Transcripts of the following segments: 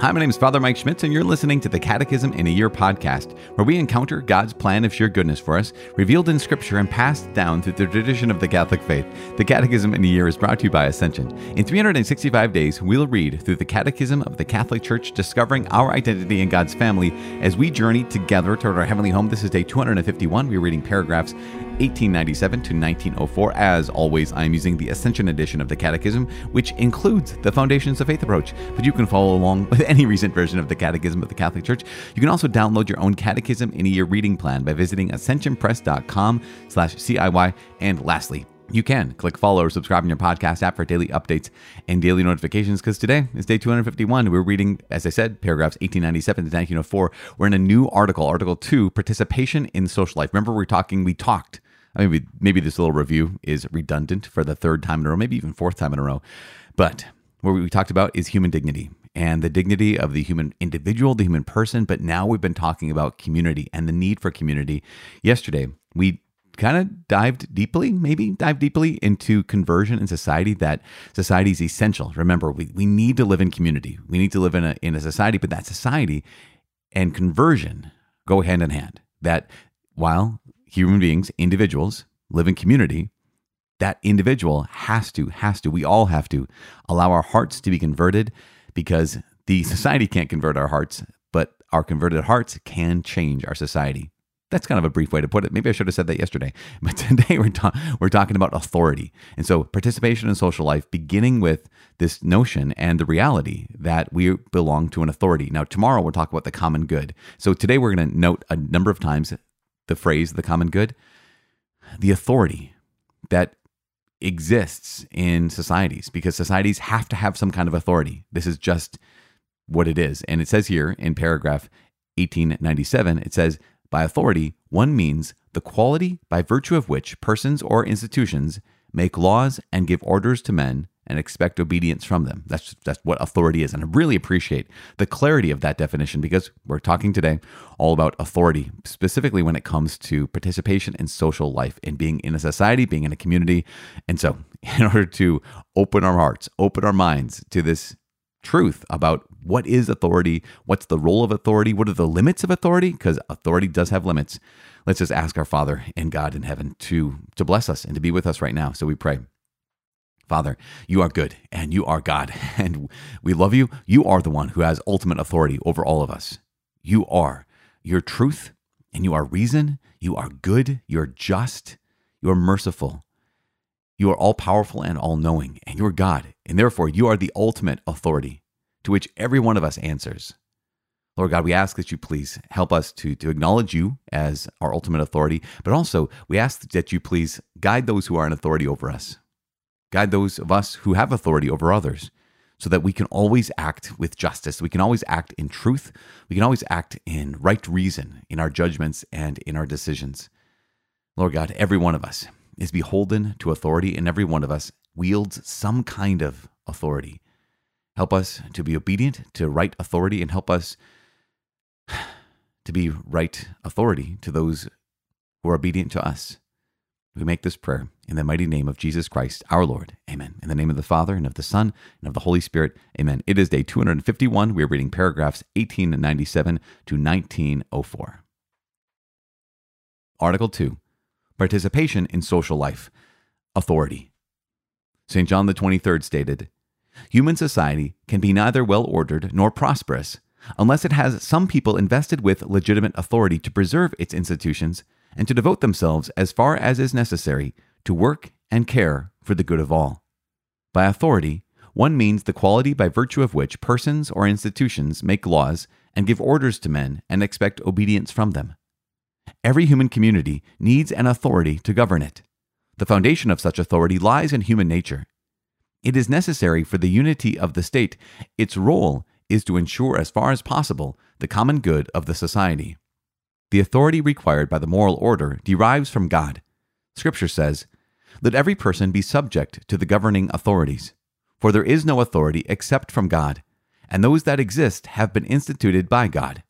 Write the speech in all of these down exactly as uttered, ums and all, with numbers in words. Hi, my name is Father Mike Schmitz, and you're listening to the Catechism in a Year podcast, where we encounter God's plan of sheer goodness for us, revealed in Scripture and passed down through the tradition of the Catholic faith. The Catechism in a Year is brought to you by Ascension. In three hundred sixty-five days, we'll read through the Catechism of the Catholic Church, discovering our identity in God's family as we journey together toward our heavenly home. This is day two hundred fifty-one. We're reading paragraphs eighteen ninety-seven to nineteen oh four. As always, I'm using the Ascension edition of the Catechism, which includes the Foundations of Faith approach, but you can follow along with any recent version of the Catechism of the Catholic Church. You can also download your own Catechism in a Year reading plan by visiting ascension press dot com slash C I Y. And lastly, you can click follow or subscribe in your podcast app for daily updates and daily notifications, because today is day two hundred fifty-one. We're reading, as I said, paragraphs eighteen ninety-seven to nineteen oh four. We're in a new article, Article two, Participation in Social Life. Remember, we're talking, we talked. I mean, we, maybe this little review is redundant for the third time in a row, maybe even fourth time in a row. But what we talked about is human dignity and the dignity of the human individual, the human person. But now we've been talking about community and the need for community. Yesterday, we kind of dived deeply, maybe dive deeply into conversion in society, that society is essential. Remember, we, we need to live in community. We need to live in a, in a society, but that society and conversion go hand in hand. That while human beings, individuals, live in community, that individual has to, has to, we all have to allow our hearts to be converted, because the society can't convert our hearts, but our converted hearts can change our society. That's kind of a brief way to put it. Maybe I should have said that yesterday, but today we're, ta- we're talking about authority. And so participation in social life, beginning with this notion and the reality that we belong to an authority. Now, tomorrow we'll talk about the common good. So today we're going to note a number of times the phrase, the common good, the authority that exists in societies, because societies have to have some kind of authority. This is just what it is. And it says here in paragraph eighteen ninety-seven, it says, by authority, one means the quality by virtue of which persons or institutions make laws and give orders to men and expect obedience from them. That's that's what authority is. And I really appreciate the clarity of that definition, because we're talking today all about authority, specifically when it comes to participation in social life and being in a society, being in a community. And so in order to open our hearts, open our minds to this truth about what is authority, what's the role of authority, what are the limits of authority, because authority does have limits, let's just ask our Father and God in heaven to, to bless us and to be with us right now. So we pray. Father, you are good and you are God, and we love you. You are the one who has ultimate authority over all of us. You are your truth and you are reason. You are good. You're just. You're merciful. You are all-powerful and all-knowing, and you are God, and therefore you are the ultimate authority to which every one of us answers. Lord God, we ask that you please help us to, to acknowledge you as our ultimate authority, but also we ask that you please guide those who are in authority over us. Guide those of us who have authority over others, so that we can always act with justice. We can always act in truth. We can always act in right reason in our judgments and in our decisions. Lord God, every one of us is beholden to authority, and every one of us wields some kind of authority. Help us to be obedient to right authority, and help us to be right authority to those who are obedient to us. We make this prayer in the mighty name of Jesus Christ, our Lord. Amen. In the name of the Father, and of the Son, and of the Holy Spirit. Amen. It is day two hundred fifty-one. We are reading paragraphs eighteen ninety-seven to nineteen oh four. Article two. Participation in social life. Authority. Saint John the twenty-third stated, "Human society can be neither well-ordered nor prosperous unless it has some people invested with legitimate authority to preserve its institutions and to devote themselves as far as is necessary to work and care for the good of all. By authority, one means the quality by virtue of which persons or institutions make laws and give orders to men and expect obedience from them. Every human community needs an authority to govern it. The foundation of such authority lies in human nature. It is necessary for the unity of the state. Its role is to ensure, as far as possible, the common good of the society. The authority required by the moral order derives from God. Scripture says, 'Let every person be subject to the governing authorities, for there is no authority except from God, and those that exist have been instituted by God.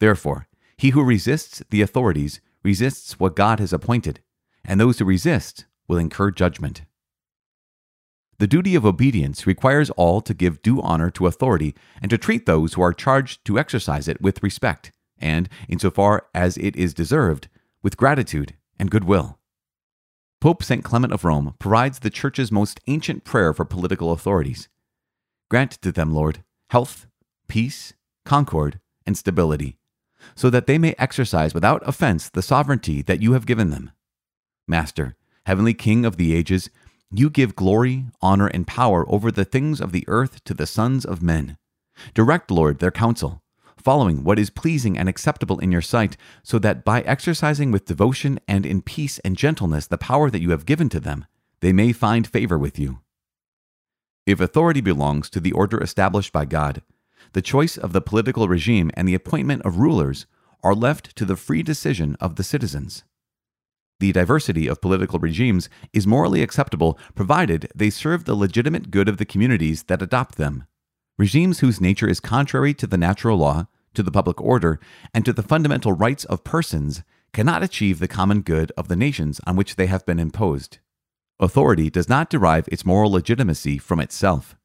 Therefore, he who resists the authorities resists what God has appointed, and those who resist will incur judgment.'" The duty of obedience requires all to give due honor to authority and to treat those who are charged to exercise it with respect and, insofar as it is deserved, with gratitude and goodwill. Pope Saint Clement of Rome provides the Church's most ancient prayer for political authorities. Grant to them, Lord, health, peace, concord, and stability, so that they may exercise without offense the sovereignty that you have given them. Master, heavenly King of the ages, you give glory, honor, and power over the things of the earth to the sons of men. Direct, Lord, their counsel, following what is pleasing and acceptable in your sight, so that by exercising with devotion and in peace and gentleness the power that you have given to them, they may find favor with you. If authority belongs to the order established by God, the choice of the political regime and the appointment of rulers are left to the free decision of the citizens. The diversity of political regimes is morally acceptable provided they serve the legitimate good of the communities that adopt them. Regimes whose nature is contrary to the natural law, to the public order, and to the fundamental rights of persons cannot achieve the common good of the nations on which they have been imposed. Authority does not derive its moral legitimacy from itself.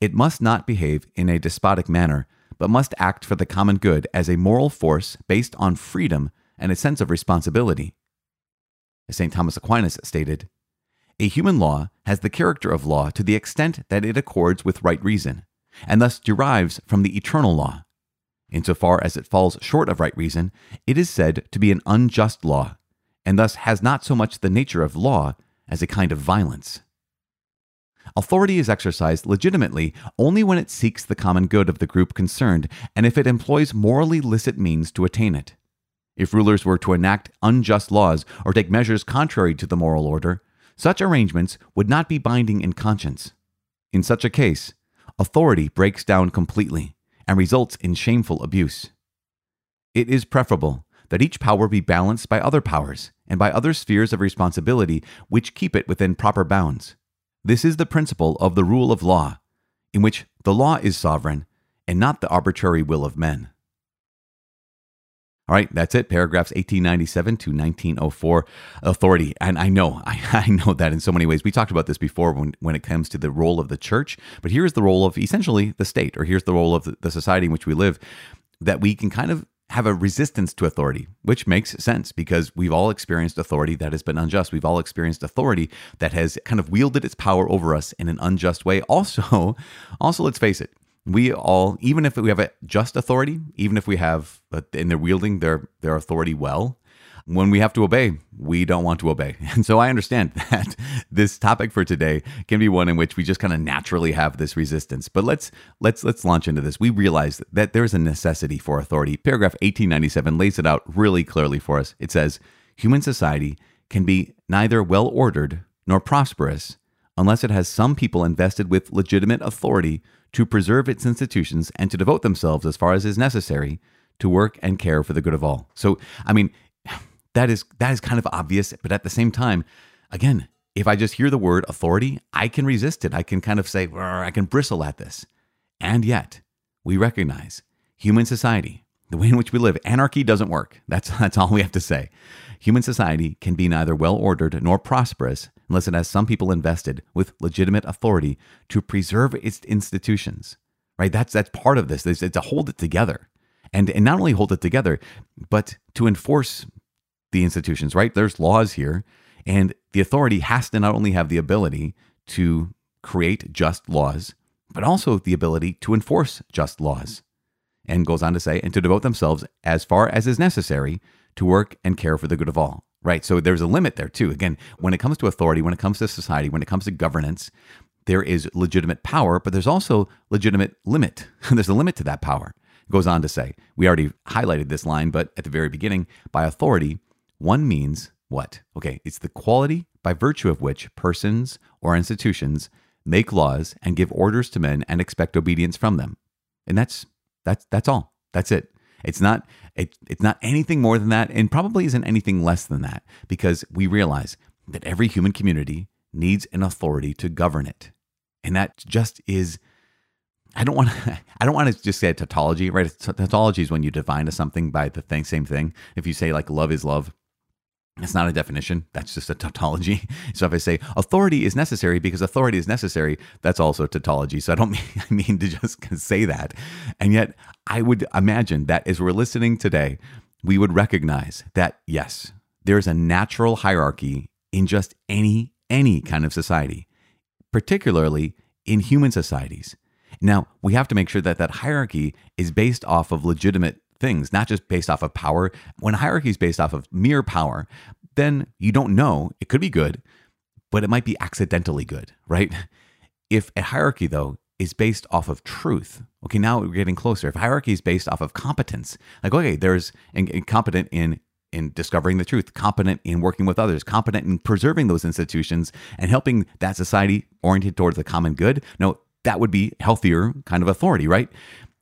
It must not behave in a despotic manner, but must act for the common good as a moral force based on freedom and a sense of responsibility. As Saint Thomas Aquinas stated, "A human law has the character of law to the extent that it accords with right reason, and thus derives from the eternal law. Insofar as it falls short of right reason, it is said to be an unjust law, and thus has not so much the nature of law as a kind of violence." Authority is exercised legitimately only when it seeks the common good of the group concerned and if it employs morally licit means to attain it. If rulers were to enact unjust laws or take measures contrary to the moral order, such arrangements would not be binding in conscience. In such a case, authority breaks down completely and results in shameful abuse. It is preferable that each power be balanced by other powers and by other spheres of responsibility which keep it within proper bounds. This is the principle of the rule of law, in which the law is sovereign and not the arbitrary will of men. All right, that's it. Paragraphs eighteen ninety-seven to nineteen oh four, authority. And I know, I, I know that in so many ways. We talked about this before when, when it comes to the role of the church, but here's the role of essentially the state, or here's the role of the, the society in which we live, that we can kind of have a resistance to authority, which makes sense because we've all experienced authority that has been unjust. We've all experienced authority that has kind of wielded its power over us in an unjust way. Also, also, let's face it, we all, even if we have a just authority, even if we have, and they're wielding their, their authority well, when we have to obey, we don't want to obey. And so I understand that this topic for today can be one in which we just kind of naturally have this resistance. But let's let's let's launch into this. We realize that there is a necessity for authority. Paragraph eighteen ninety-seven lays it out really clearly for us. It says, "Human society can be neither well-ordered nor prosperous unless it has some people invested with legitimate authority to preserve its institutions and to devote themselves as far as is necessary to work and care for the good of all." So, I mean, That is that is kind of obvious, but at the same time, again, if I just hear the word authority, I can resist it. I can kind of say, I can bristle at this. And yet, we recognize human society, the way in which we live, anarchy doesn't work. That's, that's all we have to say. Human society can be neither well-ordered nor prosperous unless it has some people invested with legitimate authority to preserve its institutions, right? That's that's part of this, is to hold it together. And, and not only hold it together, but to enforce the institutions, right? There's laws here, and the authority has to not only have the ability to create just laws, but also the ability to enforce just laws. And goes on to say, and to devote themselves as far as is necessary to work and care for the good of all, right? So there's a limit there too. Again, when it comes to authority, when it comes to society, when it comes to governance, there is legitimate power, but there's also legitimate limit. There's a limit to that power. Goes on to say, we already highlighted this line, but at the very beginning, by authority, one means what? Okay, it's the quality by virtue of which persons or institutions make laws and give orders to men and expect obedience from them. And that's that's that's all. That's it. It's not it, it's not anything more than that, and probably isn't anything less than that, because we realize that every human community needs an authority to govern it. And that just is I don't want to. I don't want to just say a tautology, right? A tautology is when you define something by the thing, same thing. If you say like love is love, It's not a definition. That's just a tautology. So if I say authority is necessary because authority is necessary, that's also tautology. So I don't mean, I mean to just say that. And yet I would imagine that as we're listening today, we would recognize that, yes, there's a natural hierarchy in just any, any kind of society, particularly in human societies. Now, we have to make sure that that hierarchy is based off of legitimate things, not just based off of power. When hierarchy is based off of mere power, then you don't know. It could be good, but it might be accidentally good, right? If a hierarchy, though, is based off of truth, okay, now we're getting closer. If hierarchy is based off of competence, like, okay, there's competent in in discovering the truth, competent in working with others, competent in preserving those institutions and helping that society oriented towards the common good. No, that would be healthier kind of authority, right?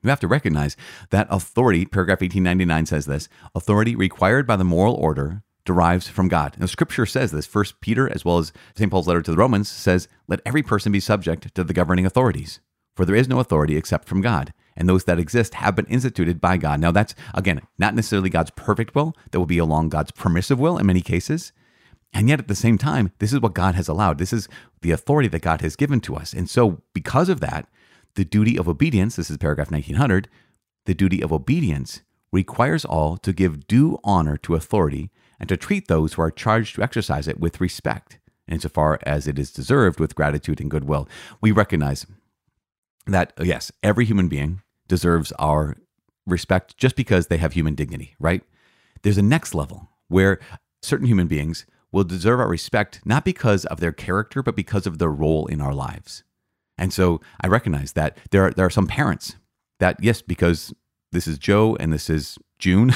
You have to recognize that authority, paragraph eighteen ninety-nine says this, authority required by the moral order derives from God. Now, Scripture says this. First Peter, as well as Saint Paul's letter to the Romans, says, let every person be subject to the governing authorities, for there is no authority except from God, and those that exist have been instituted by God. Now, that's, again, not necessarily God's perfect will. That will be along God's permissive will in many cases. And yet, at the same time, this is what God has allowed. This is the authority that God has given to us. And so, because of that, the duty of obedience, this is paragraph nineteen hundred, the duty of obedience requires all to give due honor to authority and to treat those who are charged to exercise it with respect, insofar as it is deserved with gratitude and goodwill. We recognize that, yes, every human being deserves our respect just because they have human dignity, right? There's a next level where certain human beings will deserve our respect not because of their character, but because of their role in our lives. And so I recognize that there are, there are some parents that, yes, because this is Joe and this is June,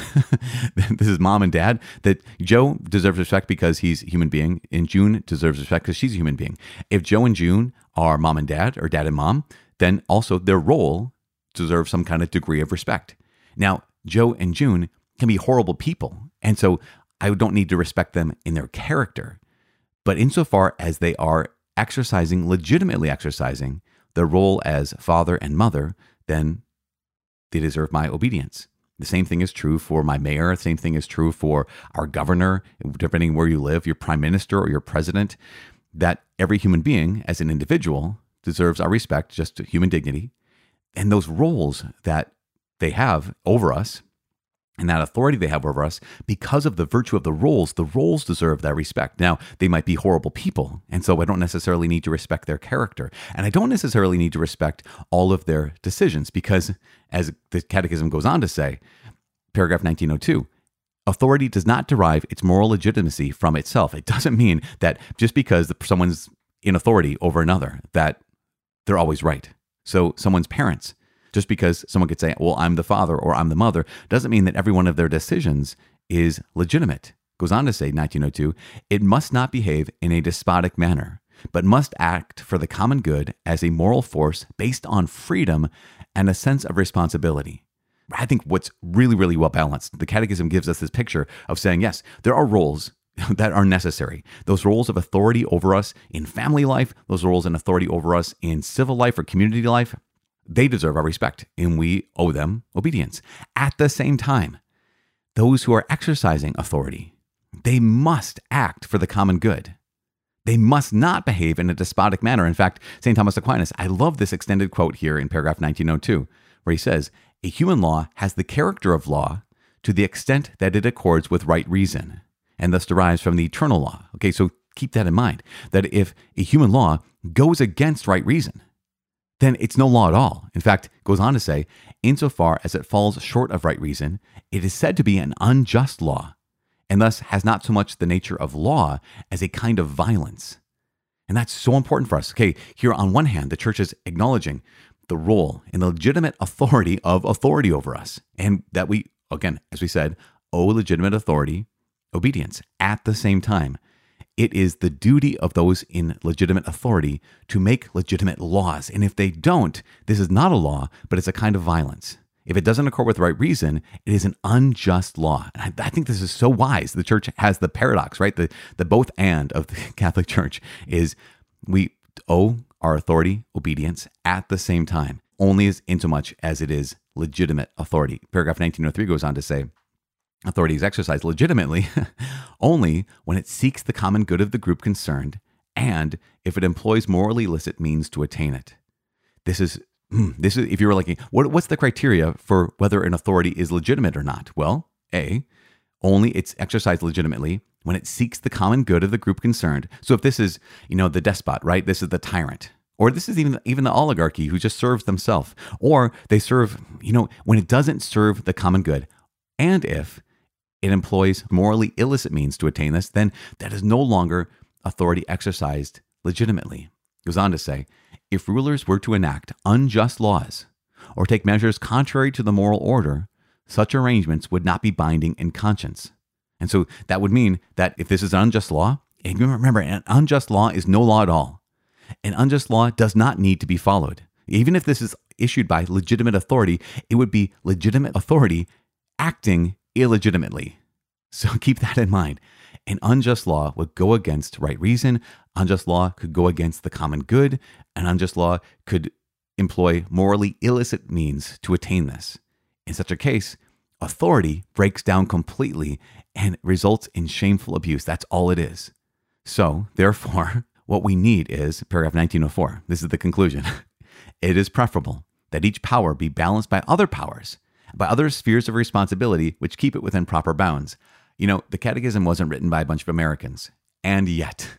this is mom and dad, that Joe deserves respect because he's a human being and June deserves respect because she's a human being. If Joe and June are mom and dad or dad and mom, then also their role deserves some kind of degree of respect. Now, Joe and June can be horrible people. And so I don't need to respect them in their character, but insofar as they are exercising, legitimately exercising their role as father and mother, then they deserve my obedience. The same thing is true for my mayor. The same thing is true for our governor, depending where you live, your prime minister or your president, that every human being as an individual deserves our respect, just human dignity. And those roles that they have over us and that authority they have over us, because of the virtue of the roles, the roles deserve that respect. Now, they might be horrible people, and so I don't necessarily need to respect their character. And I don't necessarily need to respect all of their decisions because, as the Catechism goes on to say, paragraph nineteen oh two, authority does not derive its moral legitimacy from itself. It doesn't mean that just because someone's in authority over another, that they're always right. So someone's parents, just because someone could say, well, I'm the father or I'm the mother, doesn't mean that every one of their decisions is legitimate. Goes on to say, nineteen oh two, it must not behave in a despotic manner, but must act for the common good as a moral force based on freedom and a sense of responsibility. I think what's really, really well balanced, the Catechism gives us this picture of saying, yes, there are roles that are necessary. Those roles of authority over us in family life, those roles in authority over us in civil life or community life, they deserve our respect, and we owe them obedience. At the same time, those who are exercising authority, they must act for the common good. They must not behave in a despotic manner. In fact, Saint Thomas Aquinas, I love this extended quote here in paragraph nineteen oh two, where he says, a human law has the character of law to the extent that it accords with right reason, and thus derives from the eternal law. Okay, so keep that in mind, that if a human law goes against right reason, then it's no law at all. In fact, it goes on to say, insofar as it falls short of right reason, it is said to be an unjust law, and thus has not so much the nature of law as a kind of violence. And that's so important for us. Okay, here on one hand, the church is acknowledging the role and the legitimate authority of authority over us, and that we, again, as we said, owe legitimate authority obedience. At the same time, it is the duty of those in legitimate authority to make legitimate laws. And if they don't, this is not a law, but it's a kind of violence. If it doesn't accord with the right reason, it is an unjust law. And I, I think this is so wise. The church has the paradox, right? The, the both and of the Catholic Church is we owe our authority obedience at the same time, only as insomuch as it is legitimate authority. Paragraph nineteen oh three goes on to say, Authority is exercised legitimately only when it seeks the common good of the group concerned and if it employs morally illicit means to attain it. This is, this is if you were like, what, what's the criteria for whether an authority is legitimate or not? Well, A, only it's exercised legitimately when it seeks the common good of the group concerned. So if this is, you know, the despot, right? This is the tyrant. Or this is even, even the oligarchy who just serves themselves. Or they serve, you know, when it doesn't serve the common good. And if it employs morally illicit means to attain this, then that is no longer authority exercised legitimately. It goes on to say, if rulers were to enact unjust laws or take measures contrary to the moral order, such arrangements would not be binding in conscience. And so that would mean that if this is an unjust law, and remember, an unjust law is no law at all. An unjust law does not need to be followed. Even if this is issued by legitimate authority, it would be legitimate authority acting illegitimately. So keep that in mind. An unjust law would go against right reason. Unjust law could go against the common good. An unjust law could employ morally illicit means to attain this. In such a case, authority breaks down completely and results in shameful abuse. That's all it is. So, therefore, what we need is, paragraph nineteen oh four, this is the conclusion. It is preferable that each power be balanced by other powers, by other spheres of responsibility, which keep it within proper bounds. You know, the Catechism wasn't written by a bunch of Americans. And yet,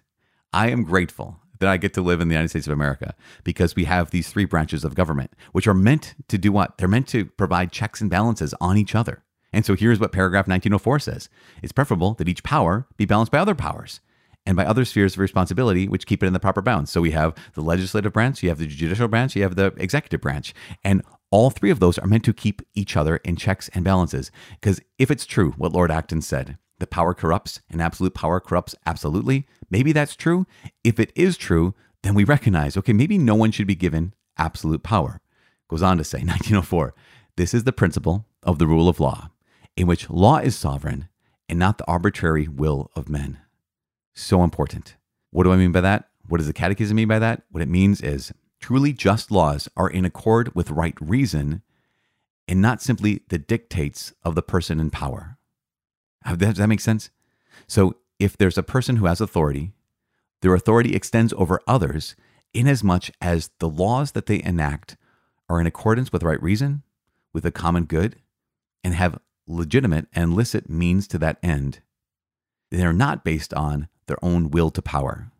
I am grateful that I get to live in the United States of America because we have these three branches of government, which are meant to do what? They're meant to provide checks and balances on each other. And so here's what paragraph nineteen oh four says. It's preferable that each power be balanced by other powers and by other spheres of responsibility, which keep it in the proper bounds. So we have the legislative branch, you have the judicial branch, you have the executive branch. And all three of those are meant to keep each other in checks and balances. Because if it's true what Lord Acton said, the power corrupts and absolute power corrupts absolutely, maybe that's true. If it is true, then we recognize, okay, maybe no one should be given absolute power. Goes on to say, nineteen oh four, this is the principle of the rule of law, in which law is sovereign and not the arbitrary will of men. So important. What do I mean by that? What does the Catechism mean by that? What it means is, truly just laws are in accord with right reason and not simply the dictates of the person in power. Does that make sense? So if there's a person who has authority, their authority extends over others inasmuch as the laws that they enact are in accordance with right reason, with a common good, and have legitimate and licit means to that end. They are not based on their own will to power.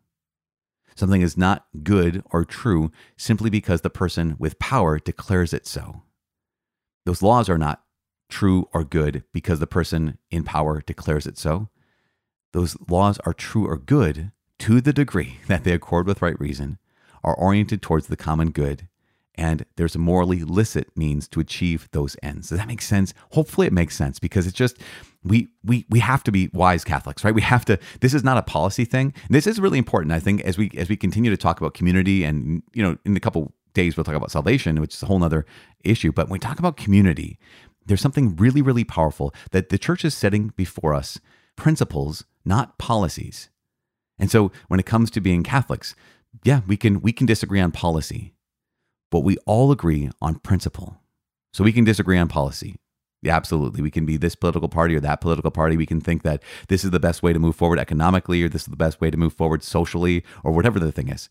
Something is not good or true simply because the person with power declares it so. Those laws are not true or good because the person in power declares it so. Those laws are true or good to the degree that they accord with right reason, are oriented towards the common good, and there's a morally licit means to achieve those ends. Does that make sense? Hopefully it makes sense, because it's just, we we we have to be wise Catholics, right? We have to, this is not a policy thing. And this is really important, I think, as we as we continue to talk about community, and, you know, in a couple days we'll talk about salvation, which is a whole nother issue. But when we talk about community, there's something really, really powerful that the church is setting before us, principles, not policies. And so when it comes to being Catholics, yeah, we can we can disagree on policy, but we all agree on principle. So we can disagree on policy. Yeah, absolutely. We can be this political party or that political party. We can think that this is the best way to move forward economically, or this is the best way to move forward socially, or whatever the thing is.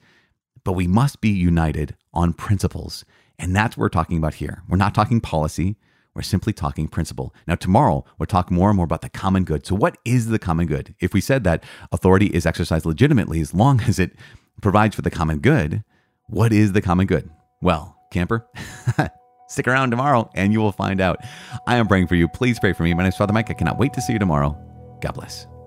But we must be united on principles. And that's what we're talking about here. We're not talking policy. We're simply talking principle. Now, tomorrow, we'll talk more and more about the common good. So what is the common good? If we said that authority is exercised legitimately as long as it provides for the common good, what is the common good? Well, camper, stick around tomorrow and you will find out. I am praying for you. Please pray for me. My name is Father Mike. I cannot wait to see you tomorrow. God bless.